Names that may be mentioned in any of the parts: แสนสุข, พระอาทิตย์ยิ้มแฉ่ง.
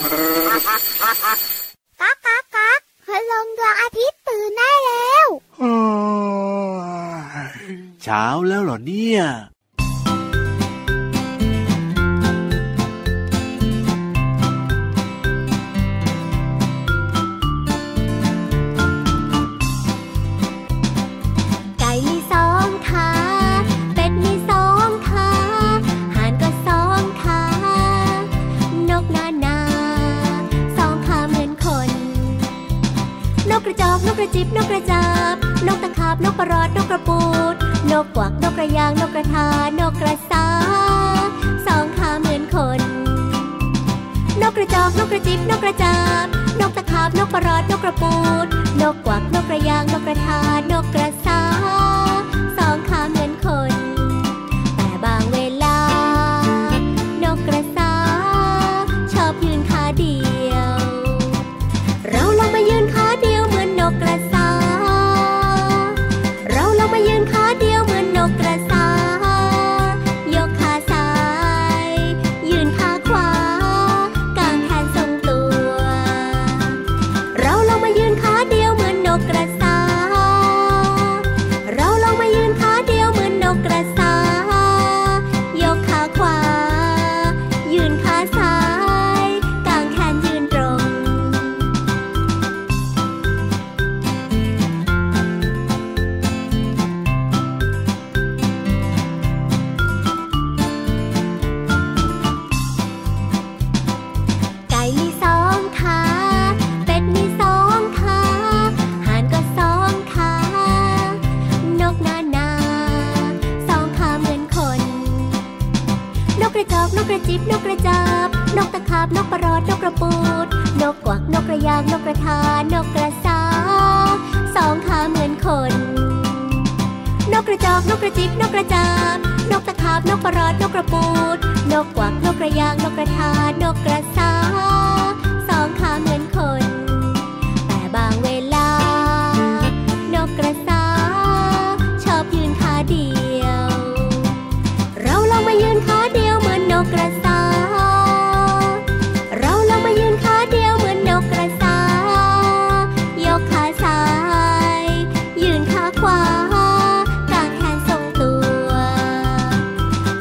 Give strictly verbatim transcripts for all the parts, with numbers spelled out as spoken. ก๊ากก๊ากก๊ากพระลงดวงอาทิตย์ตื่นได้แล้วเช้าแล้วเหรอเนี่ยนกกระจิบนกกระจาบนกตะขาบนกกระรอดนกกระปูดนกกวักนกกระยางนกกระทานกกระสาสองขาเหมือนคนนกกระจอกนกกระจิบนกกระจาบนกตะขาบนกกระรอดนกกระปูดนกกวักนกกระยางนกกระทานกกระสาสองขาเหมือนคนแต่บางเวลานกกระสาชอบยืนขาเดียวเราลองมายืนขาเดียวนกกระสาเราลงมายืนขาเดียวเหมือนนกกระสายกขาซ้ายยืนขาขวากางแขนทรงตัวเราลงมายืนขาเดียวเหมือนนกกระสาเราลงมายืนขาเดียวเหมือนนกกระสายกขาขวายืนขาซ้ายกางแขนยืนตรงนกกระจิบนกกระจาบนกตะขาบนกกระรอดนกกระปูดนกกวักนกกระยางนกกระทานกกระสาสองขาเหมือนคนนกกระจอกนกกระจิบนกกระจาบนกตะขาบนกกระรอดนกกระปูดนกกวักนกกระยางนกกระทานกกระสาสองขาเหมือนคนแต่บางเวลานกกระสาชอบยืนขาเดียวเราลองมายืนขาเดียวนกกระสาเราลงมายืนขาเดียวเหมือนนกกระสายกขาซ้ายยืนขาขวากางแขนทรงตัว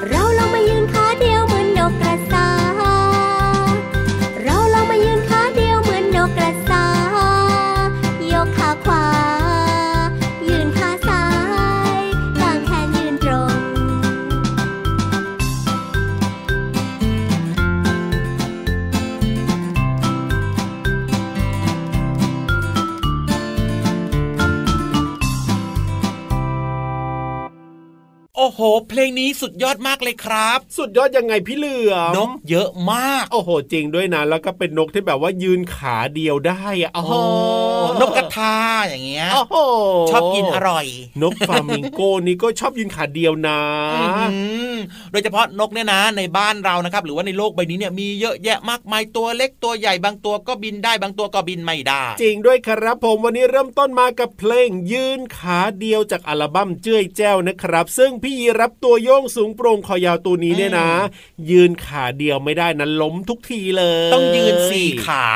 เราลงมายืนขาเดียวเหมือนนกกระสาเราลงมายืนขาเดียวเหมือนนกกระสายกขาขวายืนขาซ้ายกางแขนยืนตรงโอ้โหเพลงนี้สุดยอดมากเลยครับสุดยอดยังไงพี่เหลือมนกเยอะมากโอ้โหจริงด้วยนะแล้วก็เป็นนกที่แบบว่ายืนขาเดียวได้อ่ะโอ้โหนกกระทาอย่างเงี้ยโอ้โหชอบกินอร่อยนกฟลามิงโกนี่ก็ชอบยืนขาเดียวนะโดยเฉพาะนกเนี่ยนะในบ้านเรานะครับหรือว่าในโลกใบนี้เนี่ยมีเยอะแยะมากมายตัวเล็กตัวใหญ่บางตัวก็บินได้บางตัวก็บินไม่ได้จริงด้วยครับผมวันนี้เริ่มต้นมากับเพลงยืนขาเดียวจากอัลบั้มเจ้ยแจ้วนะครับซึ่งพี่ยีรับตัวโยงสูงโปร่งคอยาวตัวนี้เนี่ยนะยืนขาเดียวไม่ได้นั้นล้มทุกทีเลยต้องยืนสี่ขา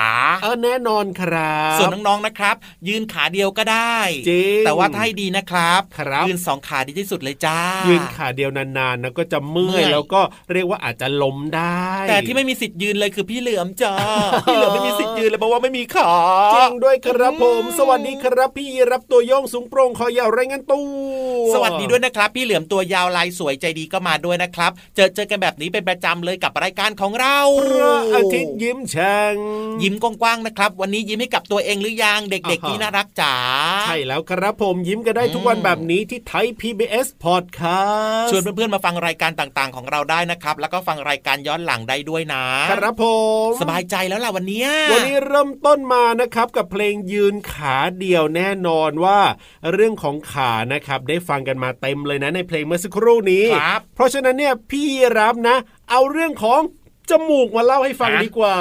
เออแน่นอนครับส่วนน้องๆนะครับยืนขาเดียวก็ได้จริงแต่ว่าถ้าให้ดีนะครับยืนสองขาดีที่สุดเลยจ้ายืนขาเดียวนานๆนะก็จะเมื่อยแล้วก็เรียกว่าอาจจะล้มได้แต่ที่ไม่มีสิทธิ์ยืนเลยคือพี่เหลือมจ้า พี่เหลือมไม่มีสิทธิ์ยืนเลยเพราะว่าไม่มีขาจริงด้วยครับผมสวัสดีครับพี่ยีรับตัวโยงสูงโปร่งคอยาวไรเงินตู้สวัสดีด้วยนะครับพี่เหลือมตัวยาวลายสวยใจดีก็มาด้วยนะครับเจอเจอกันแบบนี้เป็นประจำเลยกับรายการของเราพระอาทิตย์ยิ้มแฉ่งยิ้มกว้างๆนะครับวันนี้ยิ้มให้กับตัวเองหรือยังเด็กๆนี่น่ารักจ๋าใช่แล้วครับผมยิ้มกันได้ทุกวันแบบนี้ที่ไทย พี บี เอส Podcast ชวนเพื่อนๆมาฟังรายการต่างๆของเราได้นะครับแล้วก็ฟังรายการย้อนหลังได้ด้วยนะครับผมสบายใจแล้วล่ะวันนี้วันนี้เริ่มต้นมานะครับกับเพลงยืนขาเดียวแน่นอนว่าเรื่องของขานะครับได้ฟังกันมาเต็มเลยนะในเพลงเมื่อสักครู่นี้เพราะฉะนั้นเนี่ยพี่รับนะเอาเรื่องของ จมูกมาเล่าให้ฟังดีกว่า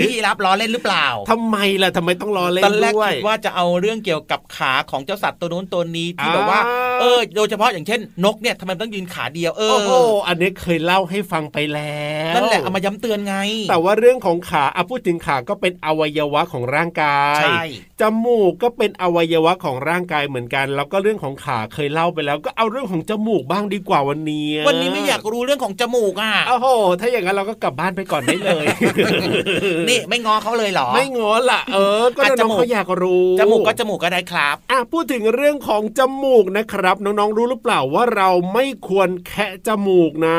พี่รับล้อเล่นหรือเปล่าทำไมล่ะทำไมต้องล้อเล่นด้วยตอนแรกคิดว่าจะเอาเรื่องเกี่ยวกับขาของเจ้าสัตว์ตัวนู้นตัวนี้ที่แบบว่าเออโดยเฉพาะอย่างเช่นนกเนี่ยทำไมต้องยืนขาเดียวเออโอ้โหอันนี้เคยเล่าให้ฟังไปแล้วนั่นแหละเอามาย้ำเตือนไงแต่ว่าเรื่องของขาอ่ะพูดถึงขาก็เป็นอวัยวะของร่างกายจมูกก็เป็นอวัยวะของร่างกายเหมือนกันแล้วก็เรื่องของขาเคยเล่าไปแล้วก็เอาเรื่องของจมูกบ้างดีกว่าวันนี้วันนี้ไม่อยากรู้เรื่องของจมูกอ่ะโอ้โหถ้าอย่างนั้นเราก็กลับบ้านไปก่อนได้เลย นี่ไม่ง้อเขาเลยเหรอไม่ง้อละเออก็น้องเขาอยากรู้จมูกก็จมูกก็ได้ครับอ่ะพูดถึงเรื่องของจมูกนะครับน้องๆรู้หรือเปล่าว่าเราไม่ควรแคะจมูกนะ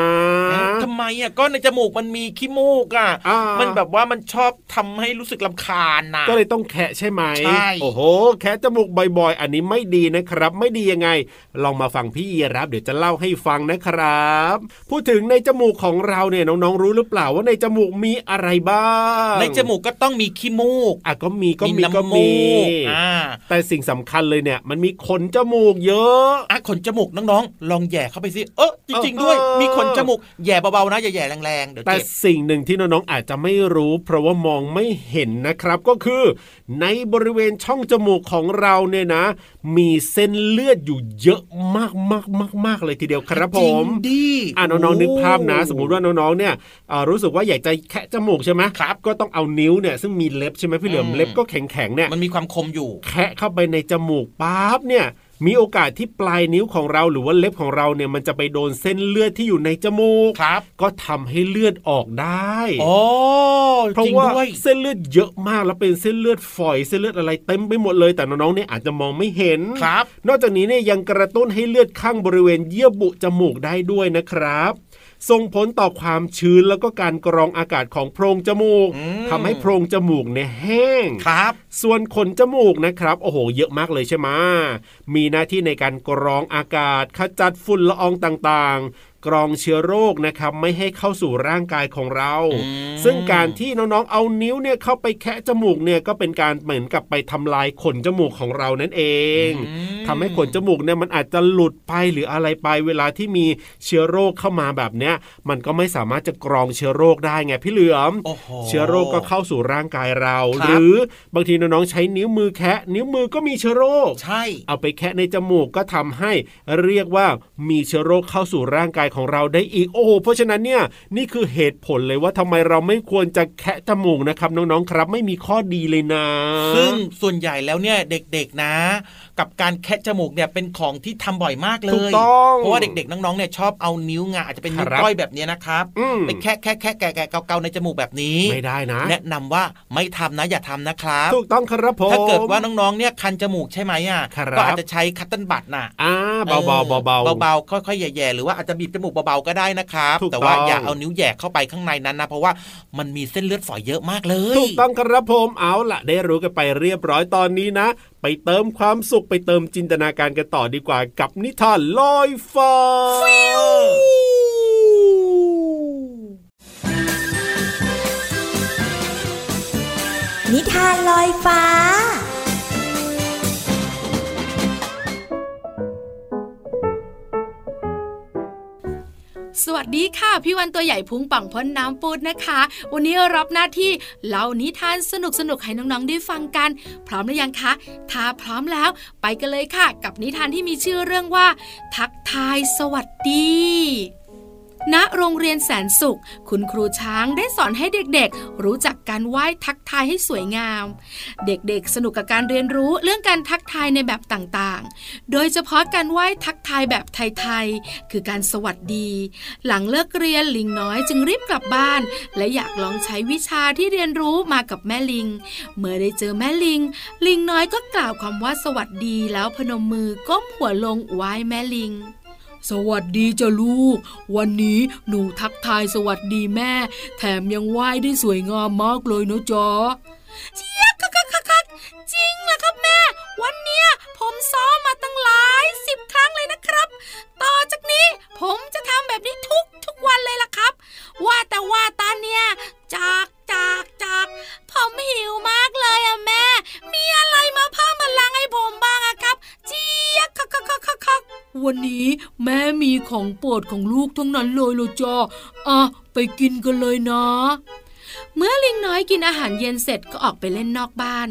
ทำไมอ่ะก็ในจมูกมันมีขี้มูกอ่ะมันแบบว่ามันชอบทำให้รู้สึกรำคาญนะก็เลยต้องแคะใช่ไหมโอ้โหแคะจมูกบ่อยๆอันนี้ไม่ดีนะครับไม่ดียังไงลองมาฟังพี่ยีรับเดี๋ยวจะเล่าให้ฟังนะครับพูดถึงในจมูกของเราเนี่ยน้องๆรู้หรือเปล่าว่าในจมูกมีอะไรบ้างในจมูกก็ต้องมีขี้มูกอ่ะก็มีก็มีก็มีแต่สิ่งสำคัญเลยเนี่ยมันมีขนจมูกเยอะอ่ะขนจมูกน้องๆลองแย่เข้าไปสิเออจริงๆด้วยมีขนจมูกแย่เบาๆนะอย่าแย่แรงๆเดี๋ยวเจ็บแต่สิ่งหนึ่งที่น้องๆอาจจะไม่รู้เพราะว่ามองไม่เห็นนะครับก็คือในบริเวณช่องจมูกของเราเนี่ยนะมีเส้นเลือดอยู่เยอะมากมากมากมากเลยทีเดียวครับผมดีอ่ะน้องๆนึกภาพนะสมมุติว่าน้องๆเนี่ยรู้สึกว่าอยากจะแคะจมูกใช่ไหมครับก็ต้องเอานิ้วเนี่ยซึ่งมีเล็บใช่ไหมพี่เหลือมเล็บก็แข็งๆเนี่ยมันมีความคมอยู่แคะเข้าไปในจมูกปั๊บเนี่ยมีโอกาสที่ปลายนิ้วของเราหรือว่าเล็บของเราเนี่ยมันจะไปโดนเส้นเลือดที่อยู่ในจมูกครับก็ทำให้เลือดออกได้อ๋อเพราะว่าเส้นเลือดเยอะมากแล้วเป็นเส้นเลือดฝอยเส้นเลือดอะไรเต็มไปหมดเลยแต่น้องๆเนี่ยอาจจะมองไม่เห็นครับนอกจากนี้เนี่ยยังกระตุ้นให้เลือดข้างบริเวณเยื่อบุจมูกได้ด้วยนะครับส่งผลต่อความชื้นแล้วก็การกรองอากาศของโพรงจมูกทำให้โพรงจมูกเนี่ยแห้งครับส่วนขนจมูกนะครับโอ้โหเยอะมากเลยใช่ไหมมีหน้าที่ในการกรองอากาศขจัดฝุ่นละอองต่างๆกรองเชื้อโรคนะครับไม่ให้เข้าสู่ร่างกายของเราซึ่งการที่น้องๆเอานิ้วเนี่ยเข้าไปแคะจมูกเนี่ยก็เป็นการเหมือนกับไปทำลายขนจมูกของเรานั่นเองทำให้ขนจมูกเนี่ยมันอาจจะหลุดไปหรืออะไรไปเวลาที่มีเชื้อโรคเข้ามาแบบเนี้ยมันก็ไม่สามารถจะกรองเชื้อโรคได้ไงพี่เหลือมเชื้อโรคก็เข้าสู่ร่างกายเราหรือบางทีน้องๆใช้นิ้วมือแคะนิ้วมือก็มีเชื้อโรคใช่เอาไปแคะในจมูกก็ทำให้เรียกว่ามีเชื้อโรคเข้าสู่ร่างกายของเราได้อีกโอ้โหเพราะฉะนั้นเนี่ยนี่คือเหตุผลเลยว่าทำไมเราไม่ควรจะแคะจมูกนะครับน้องๆครับไม่มีข้อดีเลยนะซึ่งส่วนใหญ่แล้วเนี่ยเด็กๆนะกับการแคะจมูกเนี่ยเป็นของที่ทำบ่อยมากเลยเพราะว่าเด็กๆน้องๆเนี่ยชอบเอานิ้วงาอาจจะเป็นนิ้วก้อยแบบนี้นะครับไปแคะแคะแคะแกะเกาๆในจมูกแบบนี้ไม่ได้นะแนะนำว่าไม่ทำนะอย่าทำนะครับถูกต้องครับผมถ้าเกิดว่าน้องๆเนี่ยคันจมูกใช่ไหมอ่ะก็อาจจะใช้คัตเติ้ลบัดน่ะเบาๆเบาๆเบาๆค่อยๆแย่ๆหรือว่าอาจจะบีบจมูกเบาๆก็ได้นะครับแต่ว่าอย่าเอานิ้วแยกเข้าไปข้างในนั้นนะเพราะว่ามันมีเส้นเลือดฝอยเยอะมากเลยถูกต้องครับผมเอาล่ะได้รู้กันไปเรียบร้อยตอนนี้นะไปเติมความสุขไปเติมจินตนาการกันต่อดีกว่ากับนิทานลอยฟ้านิทานลอยฟ้าสวัสดีค่ะพี่วันตัวใหญ่พุงป่องพ้นน้ำปูดนะคะวันนี้รับหน้าที่เล่านิทานสนุกสนุกให้น้องๆได้ฟังกันพร้อมหรือยังคะถ้าพร้อมแล้วไปกันเลยค่ะกับนิทานที่มีชื่อเรื่องว่าทักทายสวัสดีณโรงเรียนแสนสุขคุณครูช้างได้สอนให้เด็กๆรู้จักการไหว้ทักทายให้สวยงามเด็กๆสนุกกับการเรียนรู้เรื่องการทักทายในแบบต่างๆโดยเฉพาะการไหว้ทักทายแบบไทยๆคือการสวัสดีหลังเลิกเรียนลิงน้อยจึงรีบกลับบ้านและอยากลองใช้วิชาที่เรียนรู้มากับแม่ลิงเมื่อได้เจอแม่ลิงลิงน้อยก็กล่าวคำว่าสวัสดีแล้วพนมมือก้มหัวลงไหว้แม่ลิงสวัสดีจ้ะลูกวันนี้หนูทักทายสวัสดีแม่แถมยังไหว้ได้สวยงามมากเลยนะจ๊ะเจี๊ยกคักๆๆจริงเหรอครับแม่วันเนี้ยผมซ้อมมาตั้งหลายสิบครั้งเลยนะครับต่อจากนี้ผมจะทำแบบนี้ทุกทุกวันเลยล่ะครับว่าแต่ว่าตอนเนี้ยจากจากจากผมหิวมากเลยอะแม่มีอะไรมาเพิ่มพลังให้ผมบ้างอะครับเจี๊ยกคักๆๆๆวันนี้แม่มี ของโปรดของลูกทั้งนั้นเลยล่ะจ้าอ่ะไปกินกันเลยนะเมื่อลิงน้อยกินอาหารเย็นเสร็จก็ออกไปเล่นนอกบ้าน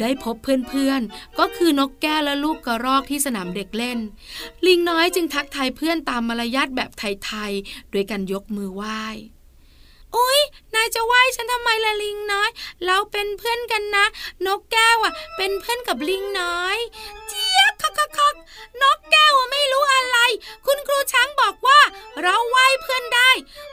ได้พบเพื่อนๆก็คือนกแก้วและลูกกระรอกที่สนามเด็กเล่นลิงน้อยจึงทักทายเพื่อนตามมารยาทแบบไทยๆโดยการยกมือไหว้อุ๊ยนายจะไหว้ฉันทำไมล่ะลิงน้อยเราเป็นเพื่อนกันนะนกแก้วอ่ะเป็นเพื่อนกับลิงน้อยเจี๊ยบคักคักคักนกแก้วไม่รู้อะไรคุณครูช้างบอกว่าเราไหว้เพื่อนได้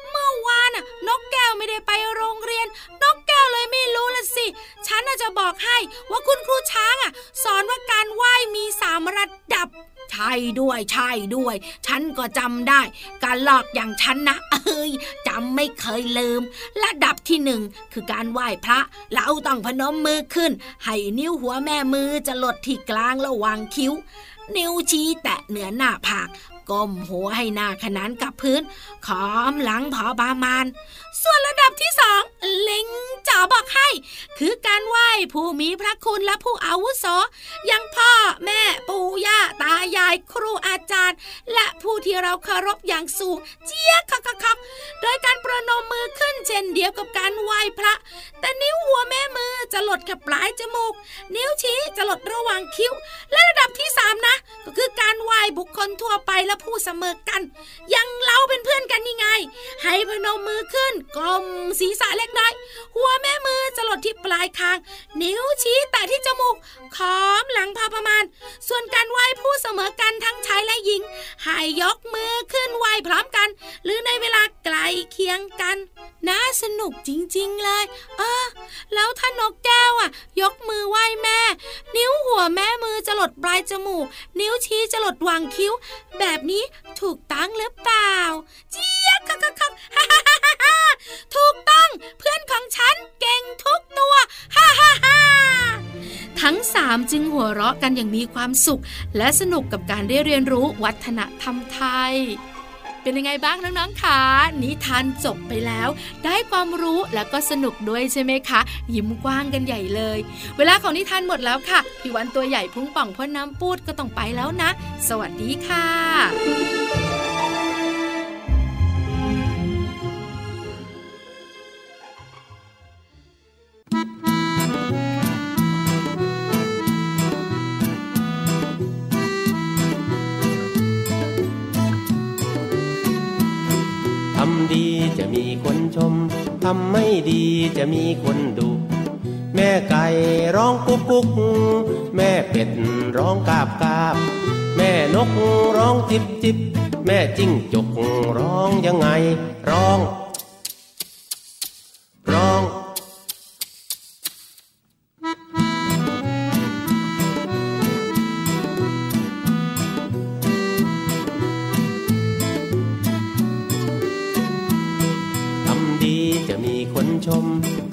เมื่อวานน่ะนกแก้วไม่ได้ไปโรงเรียนนกแก้วเลยไม่รู้ละสิฉันน่ะจะบอกให้ว่าคุณครูช้างอ่ะสอนว่าการไหว้มีสามระดับใช่ด้วยใช่ด้วยฉันก็จำได้การหลอกอย่างฉันนะเอ้ยจำไม่เคยลืมระดับที่หนึ่งคือการไหว้พระเราต้องพนมมือขึ้นให้นิ้วหัวแม่มือจะลดที่กลางระหว่างคิ้วนิ้วชี้แตะเหนือหน้าผากก้มหัวให้หน้าขนานกับพื้นขอมหลังพอประมาณส่วนระดับที่สองลิงจ๋าบอกให้คือการไหว้ผู้มีพระคุณและผู้อาวุโสอย่างพ่อแม่ปู่ย่าตายายครูอาจารย์และผู้ที่เราเคารพอย่างสูงเจี๊ยคักคักคักโดยการประนมมือขึ้นเช่นเดียวกับการไหว้พระแต่นิ้วหัวแม่มือจะหลดกับปลายจมูกนิ้วชี้จะหลดระหว่างคิ้วและระดับที่สามนะก็คือการไหว้บุคคลทั่วไปและผู้เสมอกันยังเราเป็นเพื่อนกันยังไงให้พนมมือขึ้นก้มศีรษะเล็กน้อยหัวแม่มือจะหลดที่ปลายคางนิ้วชี้แตะที่จมูกค้อมหลังพอประมาณส่วนการไหว้ผู้เสมอกันทั้งชายและหญิงให้ยกมือขึ้นไหว้พร้อมกันหรือในเวลาใกล้เคียงกันน่าสนุกจริงๆเลยเออแล้วถ้านกแก้วอ่ะยกมือไหว้แม่นิ้วหัวแม่มือจะหลดปลายจมูกนิ้วชี้จะหลดหว่างคิ้วแบบนี้ถูกต้องหรือเปล่าเจี๊ยบคักคักฮ่าฮ่าฮ่าฮ่าถูกต้องเพื่อนของฉันเก่งทุกตัวฮ่าฮ่าฮ่าทั้งสามจึงหัวเราะกันอย่างมีความสุขและสนุกกับการได้เรียนรู้วัฒนธรรมไทยเป็นยังไงบ้างน้องๆคะนิทานจบไปแล้วได้ความรู้แล้วก็สนุกด้วยใช่ไหมคะยิ้มกว้างกันใหญ่เลยเวลาของนิทานหมดแล้วค่ะพี่วันตัวใหญ่พุ่งป่องพ่นน้ำปูดก็ต้องไปแล้วนะสวัสดีค่ะทำดีจะมีคนชมทำไม่ดีจะมีคนดุแม่ไก่ร้องกุ๊กกุ๊กแม่เป็ดร้องกาบกาบแม่นกร้องจิบจิบแม่จิ้งจกร้องยังไงร้องร้อง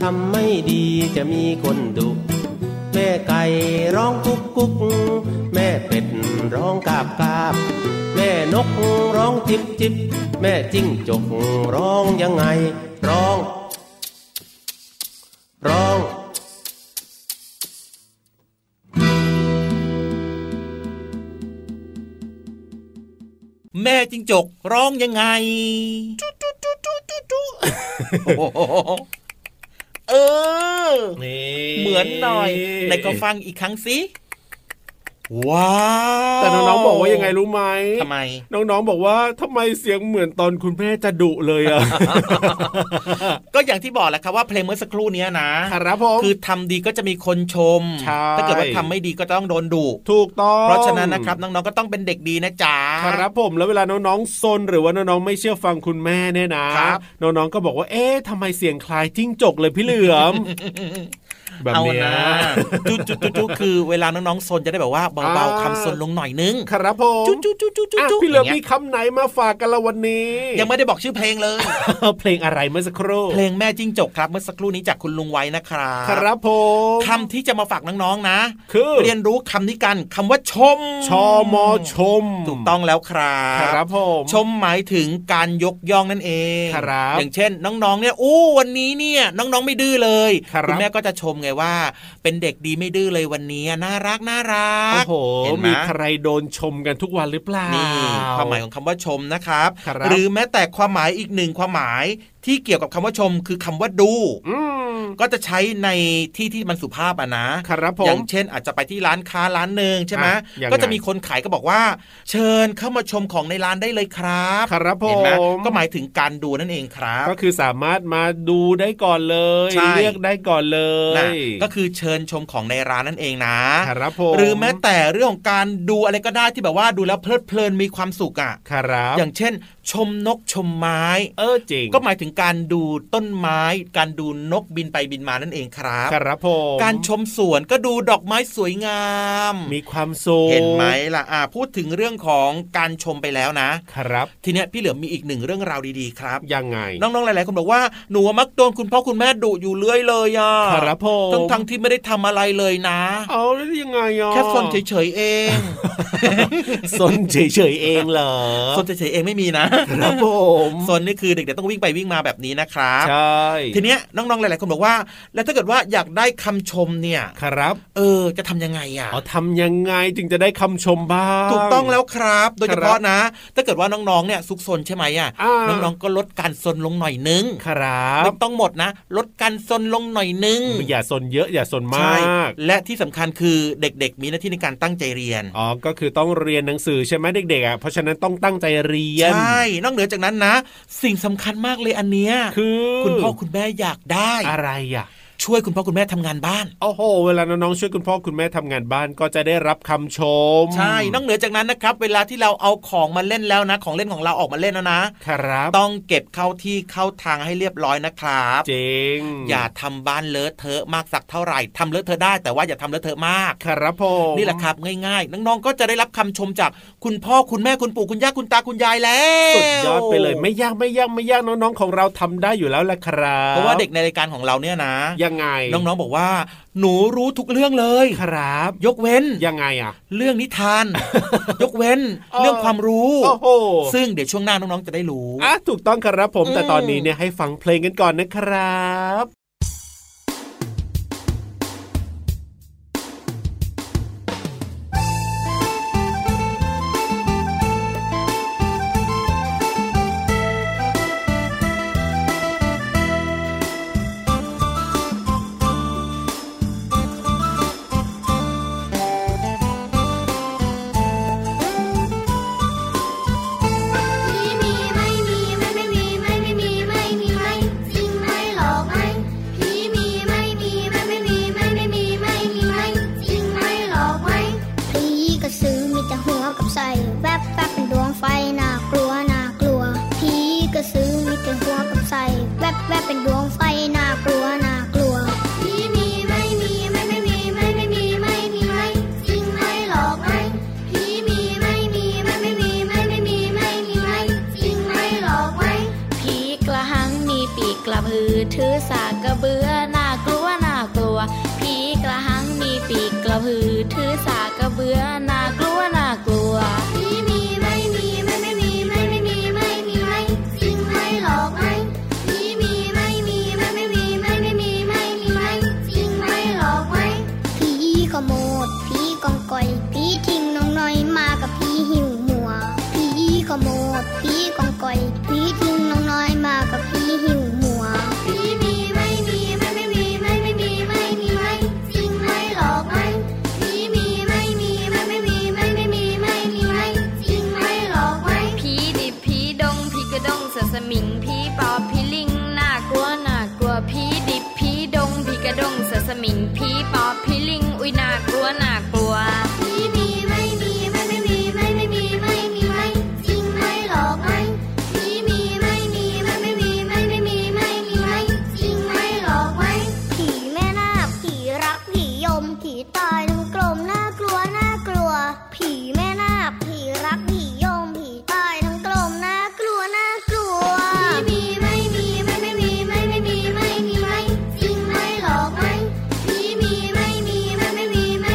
ทำไม่ดีจะมีคนดุแม่ไก่ร้องกุ๊กกุ๊กแม่เป็ดร้องกาบกาบแม่นกร้องจิบจิบแม่จิ้งจกร้องยังไงร้องร้องแม่จิ้งจกร้องยังไงเออเหมือนหน่อยไหนก็ฟังอีกครั้งสิว้าวแต่น้องๆบอกว่ายังไงรู้ไหมทำไมน้องๆบอกว่าทำไมเสียงเหมือนตอนคุณแม่จะดุเลยอ่ะ ก็อย่างที่บอกแหละครับว่าเพลงเมื่อสักครู่นี้นะครับผมคือทำดีก็จะมีคนชมถ้าเกิดว่าทำไม่ดีก็ต้องโดนดุถูกต้องเพราะฉะนั้นนะครับน้องๆก็ต้องเป็นเด็กดีนะจ๊ะครับผมแล้วเวลาน้องๆซนหรือว่าน้องๆไม่เชื่อฟังคุณแม่เนี่ยนะน้องๆก็บอกว่าเอ๊ะทำไมเสียงคล้ายจิ้งจกเลยพี่เหลือม เอานะจุ๊จุ๊คือเวลาน้องๆซนจะได้แบบว่าเบาๆคำซนลงหน่อยนึงครับผมจุ๊จุ๊จุ๊จุ๊จุ๊จุ๊พี่เหลือมีคำไหนมาฝากกันละวันนี้ยังไม่ได้บอกชื่อเพลงเลยเพลงอะไรเมื่อสักครู่เพลงแม่จิ้งจกครับเมื่อสักครู่นี้จากคุณลุงไว้นะครับครับผมคำที่จะมาฝากน้องๆนะคือเรียนรู้คำนี้กันคำว่าชมชมชมถูกต้องแล้วครับครับผมชมหมายถึงการยกย่องนั่นเองอย่างเช่นน้องๆเนี่ยอู้วันนี้เนี่ยน้องๆไม่ดื้อเลยคุณแม่ก็จะชม ไงว่าเป็นเด็กดีไม่ดื้อเลยวันนี้น่ารักน่ารักโอ้โหมีใครโดนชมกันทุกวันหรือเปล่านี่ความหมายของคำว่าชมนะครับหรือแม้แต่ความหมายอีกหนึ่งความหมายที่เกี่ยวกับคำว่าชมคือคำว่าดูก็จะใช้ในที่ที่มันสุภาพอ่ะนะอย่างเช่นอาจจะไปที่ร้านค้าร้านหนึ่งใช่ไหมก็จะมีคนขายก็บอกว่าเชิญเข้ามาชมของในร้านได้เลยครับครับผมก็หมายถึงการดูนั่นเองครับก็คือสามารถมาดูได้ก่อนเลยเลือกได้ก่อนเลยก็คือเชิญชมของในร้านนั่นเองนะครับผมหรือแม้แต่เรื่องของการดูอะไรก็ได้ที่แบบว่าดูแล้วเพลิดเพลินมีความสุขอ่ะครับอย่างเช่นชมนกชมไม้เออจริงก็หมายถึงการดูต้นไม้การดูนกบินไปบินมานั่นเองครับครับผมการชมสวนก็ดูดอกไม้สวยงามมีความสุขเห็นไหมล่ะอ่ะพูดถึงเรื่องของการชมไปแล้วนะครับทีเนี้ยพี่เหลือมีอีกหนึ่งเรื่องราวดีๆครับยังไงน้องๆหลายๆคนบอกว่าหนูมักโดนคุณพ่อคุณแม่ดุอยู่เรื่อยเลยอ่ะครับผมทั้งทั้งที่ไม่ได้ทำอะไรเลยนะเอาแล้วยังไงอ่ะแค่ซนเฉยๆเองซนเฉยๆเองเหรอซนเฉยๆเองไม่มีนะครับผมซนนี่คือเด็กๆต้องวิ่งไปวิ่งมาแบบนี้นะครับใช่ทีเนี้ยน้องๆหลายๆคนบอกว่าแล้วถ้าเกิดว่าอยากได้คำชมเนี่ยครับเออจะทำยังไงอ่ะอ๋อทำยังไงจึงจะได้คำชมบ้างถูกต้องแล้วครับโดยเฉพาะนะถ้าเกิดว่าน้องๆเนี่ยซุกซนใช่ไหมอ่ะน้องๆก็ลดการซนลงหน่อยนึงครับไม่ต้องหมดนะลดการซนลงหน่อยนึงอย่าซนเยอะอย่าซนมากและที่สำคัญคือเด็กๆมีหน้าที่ในการตั้งใจเรียนอ๋อก็คือต้องเรียนหนังสือใช่ไหมเด็กๆอ่ะเพราะฉะนั้นต้องตั้งใจเรียนใช่นอกเหนือจากนั้นนะสิ่งสำคัญมากเลยอันเนี้ยคือคุณพ่อคุณแม่อยากได้อะไรอ่ะช่วยคุณพ่อคุณแม่ทำงานบ้านโอ้โหเวลาน้องๆช่วยคุณพ่อคุณแม่ทำงานบ้านก็จะได้รับคำชมใช่นอกเหนือจากนั้นนะครับเวลาที่เราเอาของมาเล่นแล้วนะของเล่นของเราออกมาเล่นแล้วนะครับต้องเก็บเข้าที่เข้าทางให้เรียบร้อยนะครับจริงอย่าทำบ้านเลอะเทอะมากสักเท่าไหร่ทำเลอะเทอะได้แต่ว่าอย่าทำเลอะเทอะมากครับผมนี่แหละครับง่ายๆน้องๆก็จะได้รับคำชมจากคุณพ่อคุณแม่คุณปู่คุณย่าคุณตาคุณยายแล้วสุดยอดไปเลยไม่ยากไม่ยากไม่ยากน้องๆของเราทำได้อยู่แล้วละครับเพราะว่าเด็กในรายการของเราเนี่ยนะน้องๆบอกว่าหนูรู้ทุกเรื่องเลยครับยกเว้นยังไงอ่ะเรื่องนิทาน ยกเว้น เ, เรื่องความรู้ซึ่งเดี๋ยวช่วงหน้าน้องๆจะได้รู้อ่ะถูกต้องครับผมแต่ตอนนี้เนี่ยให้ฟังเพลงกันก่อนนะครับถือสากกระเบือน่ากลัวน่ากลัวผีกระหังมีปีกกระพือถือสากกระเบือน่ากลัวน่ากลัวผีมีไม่มีไม่ไม่มีไม่ไม่มีไม่มีไม่จริงไม่หลอกไม่ผีมีไม่มีไม่ไม่มีไม่ไม่มีไม่มีไม่จริงไม่หลอกไม่ผีขโมดผีกองก่อยผีทิ้งน้องน้อยมากับผีหิวมัวผีขโมดผีกองก่อยผีทิ้งน้องน้อยมากับผีหิวมัวมิงพี่ปอบพี่ลิงน่ากลัวน่ากลัวพี่ดิบพี่ดงพี่กระดงเสือสมิงพี่ปอบพี่ลิงอุ้ยน่ากลัวน่ากลัวพี่มีไม่มีไม่ไม่มีไม่ไม่มีไม่มีไม่จริงไม่หลอกไม่พี่มีไม่มีไม่ไม่มีไม่ไม่มีไม่มีไม่จริงไม่หลอกไม่ผีแม่นาคผีรักผียมผีตายทั้งกลมน่ากลัวน่ากลัวผีแม่นาคผีรักผียมผีตายทั้งกลมน่ากลัวน่ากลัวไม่มีไม่มีไม่มีไม่มีไม่จริงไม่หลอกไม่มีมีไม่มีไม่ไม่มี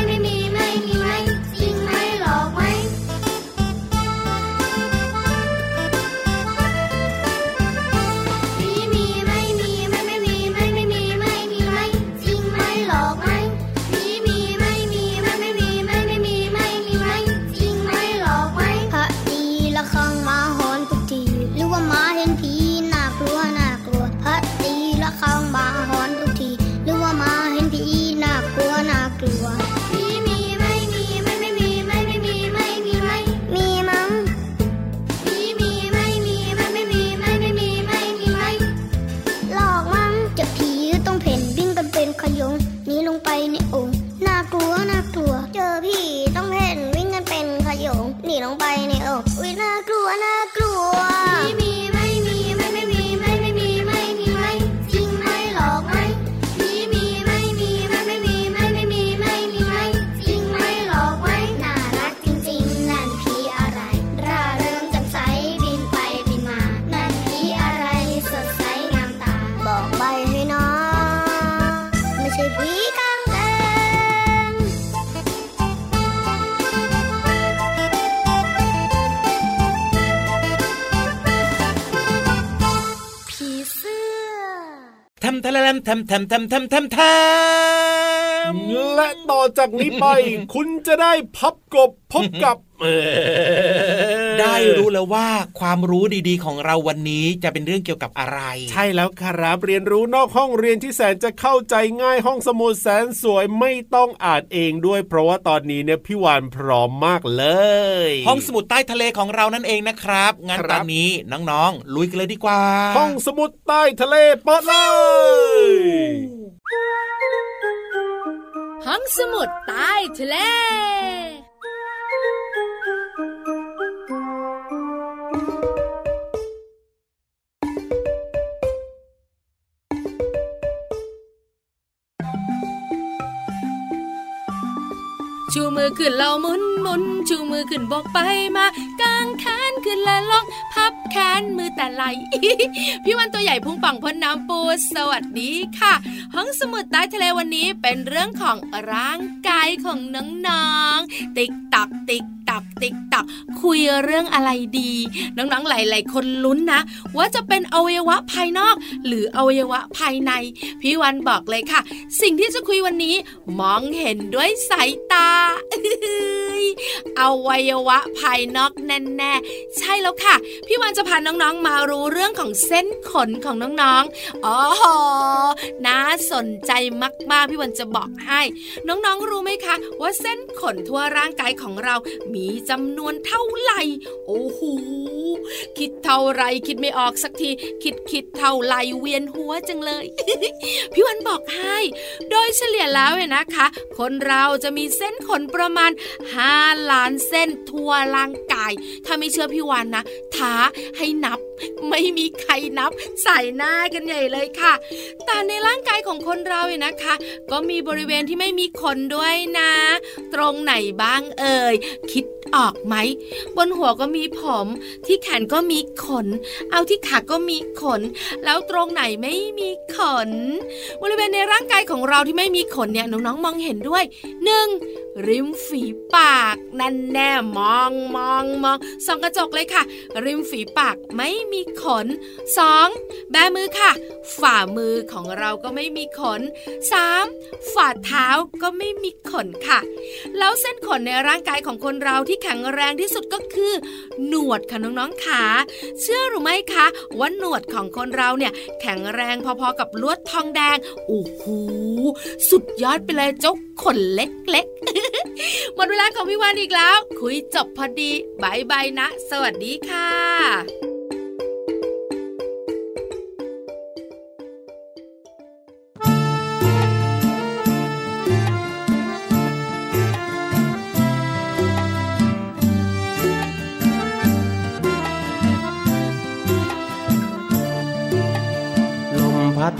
ช่ผีกางเกงผีเสื้อทำทะเลทำทำทำทำทำทำและต่อจากนี้ไป คุณจะได้พับกบพบกับ ได้รู้แล้วว่าความรู้ดีๆของเราวันนี้จะเป็นเรื่องเกี่ยวกับอะไรใช่แล้วครับเรียนรู้นอกห้องเรียนที่แสนจะเข้าใจง่ายห้องสมุดแสนสวยไม่ต้องอ่านเองด้วยเพราะว่าตอนนี้เนี่ยพี่วานพร้อมมากเลยห้องสมุดใต้ทะเลของเรานั่นเองนะครับงั้นตอนนี้น้องๆลุยกันเลยดีกว่าห้องสมุดใต้ทะเลเปิดเลยห้องสมุดใต้ทะเลชูมือขึ้นเราหมุนหมุนชูมือขึ้นบกไปมากางแขนขึ้นและลงพับแขนมือแต่ไหลพี่วันตัวใหญ่พุงป่องพ้นน้ำปูสวัสดีค่ะห้องสมุดใต้ทะเลวันนี้เป็นเรื่องของร่างกายของน้องๆติ๊กตักติ๊กตักติ๊กตักคุยเรื่องอะไรดีน้องๆหลายๆคนลุ้นนะว่าจะเป็นอวัยวะภายนอกหรืออวัยวะภายในพี่วันบอกเลยค่ะสิ่งที่จะคุยวันนี้มองเห็นด้วยสายตาอวัยวะภายนอกแน่ๆใช่แล้วค่ะพี่วันจะพาน้องๆมารู้เรื่องของเส้นขนของน้องๆอ๋อน่าสนใจมากๆพี่วันจะบอกให้น้องๆรู้ไหมคะว่าเส้นขนทั่วร่างกายของเรามีจำนวนเท่าไหร่โอ้โหคิดเท่าไรคิดไม่ออกสักทีคิดคิดเท่าไรเวียนหัวจังเลย พี่วันบอกให้โดยเฉลี่ยแล้วเนี่ยนะคะคนเราจะมีเส้นขนประมาณห้าล้านเส้นทั่วร่างกายถ้าไม่เชื่อพี่วันนะท้าให้นับไม่มีใครนับใส่หน้ากันใหญ่เลยค่ะแต่ในร่างกายของคนเราเนี่ยนะคะก็มีบริเวณที่ไม่มีขนด้วยนะตรงไหนบ้างเอ่ยคิดออกไหมบนหัวก็มีผมที่แขนก็มีขนเอาที่ขาก็มีขนแล้วตรงไหนไม่มีขนบริเวณในร่างกายของเราที่ไม่มีขนเนี่ยน้องๆมองเห็นด้วยหนึ่งริมฝีปากนั่นแน่มองมองมองส่องกระจกเลยค่ะริมฝีปากไม่มีขนสองแบมือค่ะฝ่ามือของเราก็ไม่มีขนสามฝ่าเท้าก็ไม่มีขนค่ะแล้วเส้นขนในร่างกายของคนเราที่แข็งแรงที่สุดก็คือหนวดค่ะน้องๆขาเชื่อหรือไม่คะว่าหนวดของคนเราเนี่ยแข็งแรงพอๆกับลวดทองแดงโอ้โหสุดยอดไปเลยเจ้าขนเล็กๆหมดเวลาของพี่วานอีกแล้วคุยจบพอดีบายบายนะสวัสดีค่ะพัด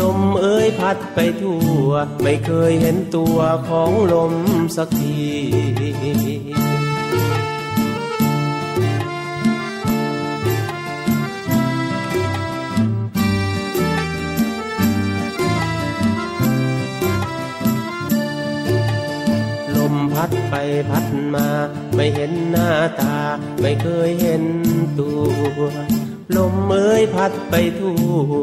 ลมเอ้ยพัดไปทั่วไม่เคยเห็นตัวของลมสักทีลมพัดไปพัดมาไม่เห็นหน้าตาไม่เคยเห็นตัวลมเอ้ยพัดไปทั่ว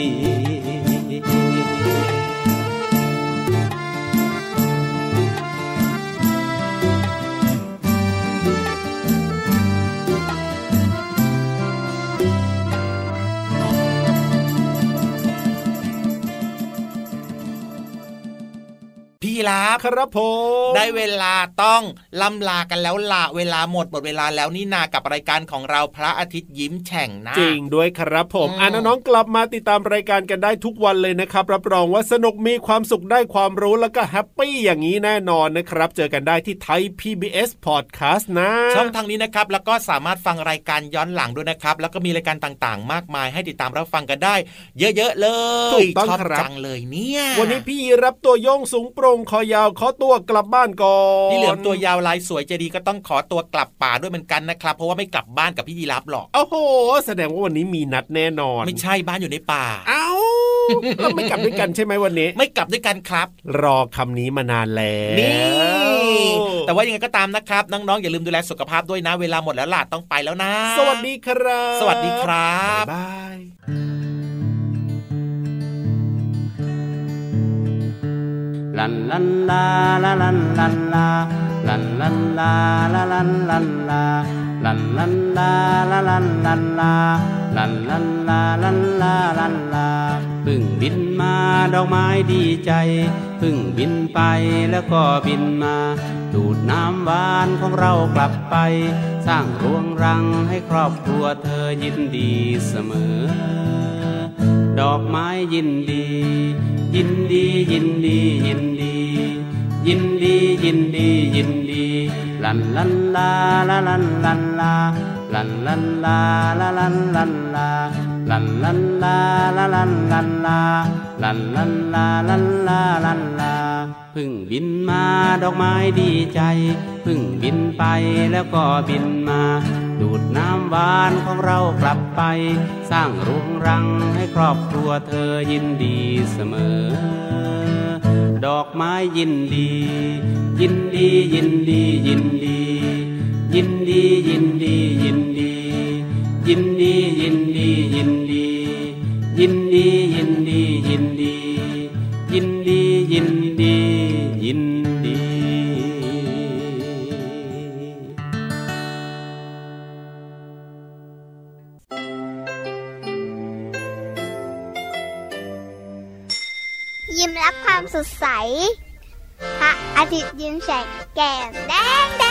ยีราฟครับผมได้เวลาต้องล่ำลากันแล้วล่ะเวลาหมดหมดเวลาแล้วนี่นากับรายการของเราพระอาทิตย์ยิ้มแฉ่งนะจริงด้วยครับผมอ่ะน้องๆกลับมาติดตามรายการกันได้ทุกวันเลยนะครับรับรองว่าสนุกมีความสุขได้ความรู้แล้วก็แฮปปี้อย่างนี้แน่นอนนะครับเจอกันได้ที่ไทย พี บี เอส Podcast นะช่องทางนี้นะครับแล้วก็สามารถฟังรายการย้อนหลังด้วยนะครับแล้วก็มีรายการต่างๆมากมายให้ติดตามรับฟังกันได้เยอะๆเลยถูกต้องครับจังเลยเนี่ยวันนี้พี่รับตัวโยงสูงโปร่งคอยาวขอตัวกลับบ้านก่อนพี่เหลือมตัวยาวลายสวยใจดีก็ต้องขอตัวกลับป่าด้วยเหมือนกันนะครับเพราะว่าไม่กลับบ้านกับพี่ยีรับหรอกโอ้โหแสดงว่าวันนี้มีนัดแน่นอนไม่ใช่บ้านอยู่ในป่าเอ้าแล้วไม่กลับด้วยกันใช่ไหมวันนี้ไม่กลับด้วยกันครับรอคำนี้มานานแล้วนี่แต่ว่ายังไงก็ตามนะครับน้องๆอย่าลืมดูแลสุขภาพด้วยนะเวลาหมดแล้วล่ะต้องไปแล้วนะสวัสดีครับสวัสดีครับบ๊ายบายลันลันลาลันลันลาลันลันลาลันลันลาลันลันลาลันลันลาลันลันลาลันลันลาพึ่งบินมาดอกไม้ดีใจพึ่งบินไปแล้วก็บินมาดูดน้ำหวานของเรากลับไปสร้างรวงรังให้ครอบครัวเธอยินดีเสมอดอกไม้ยินดียินดียินดียินดียินดียินดียินดีลันลันลาลันลันลันลาลันลันลาลันลันลันลาลันลันลาลันลันลันลาลันลันลาลันลาลันลาพึ่งบินมาดอกไม้ดีใจพึ่งบินไปแล้วก็บินมาดูดน้ำหวานของเรากลับไปสร้างรวงรังให้ครอบครัวเธอยินดีเสมอดอกไม้ยินดียินดียินดียินดียินดียินดียินดียินดียินดียินดียินดียินดียินดียินดียินดียินดียิ้มรับความสดใสพระอาทิตย์ยิ้มแฉกแก้มแดง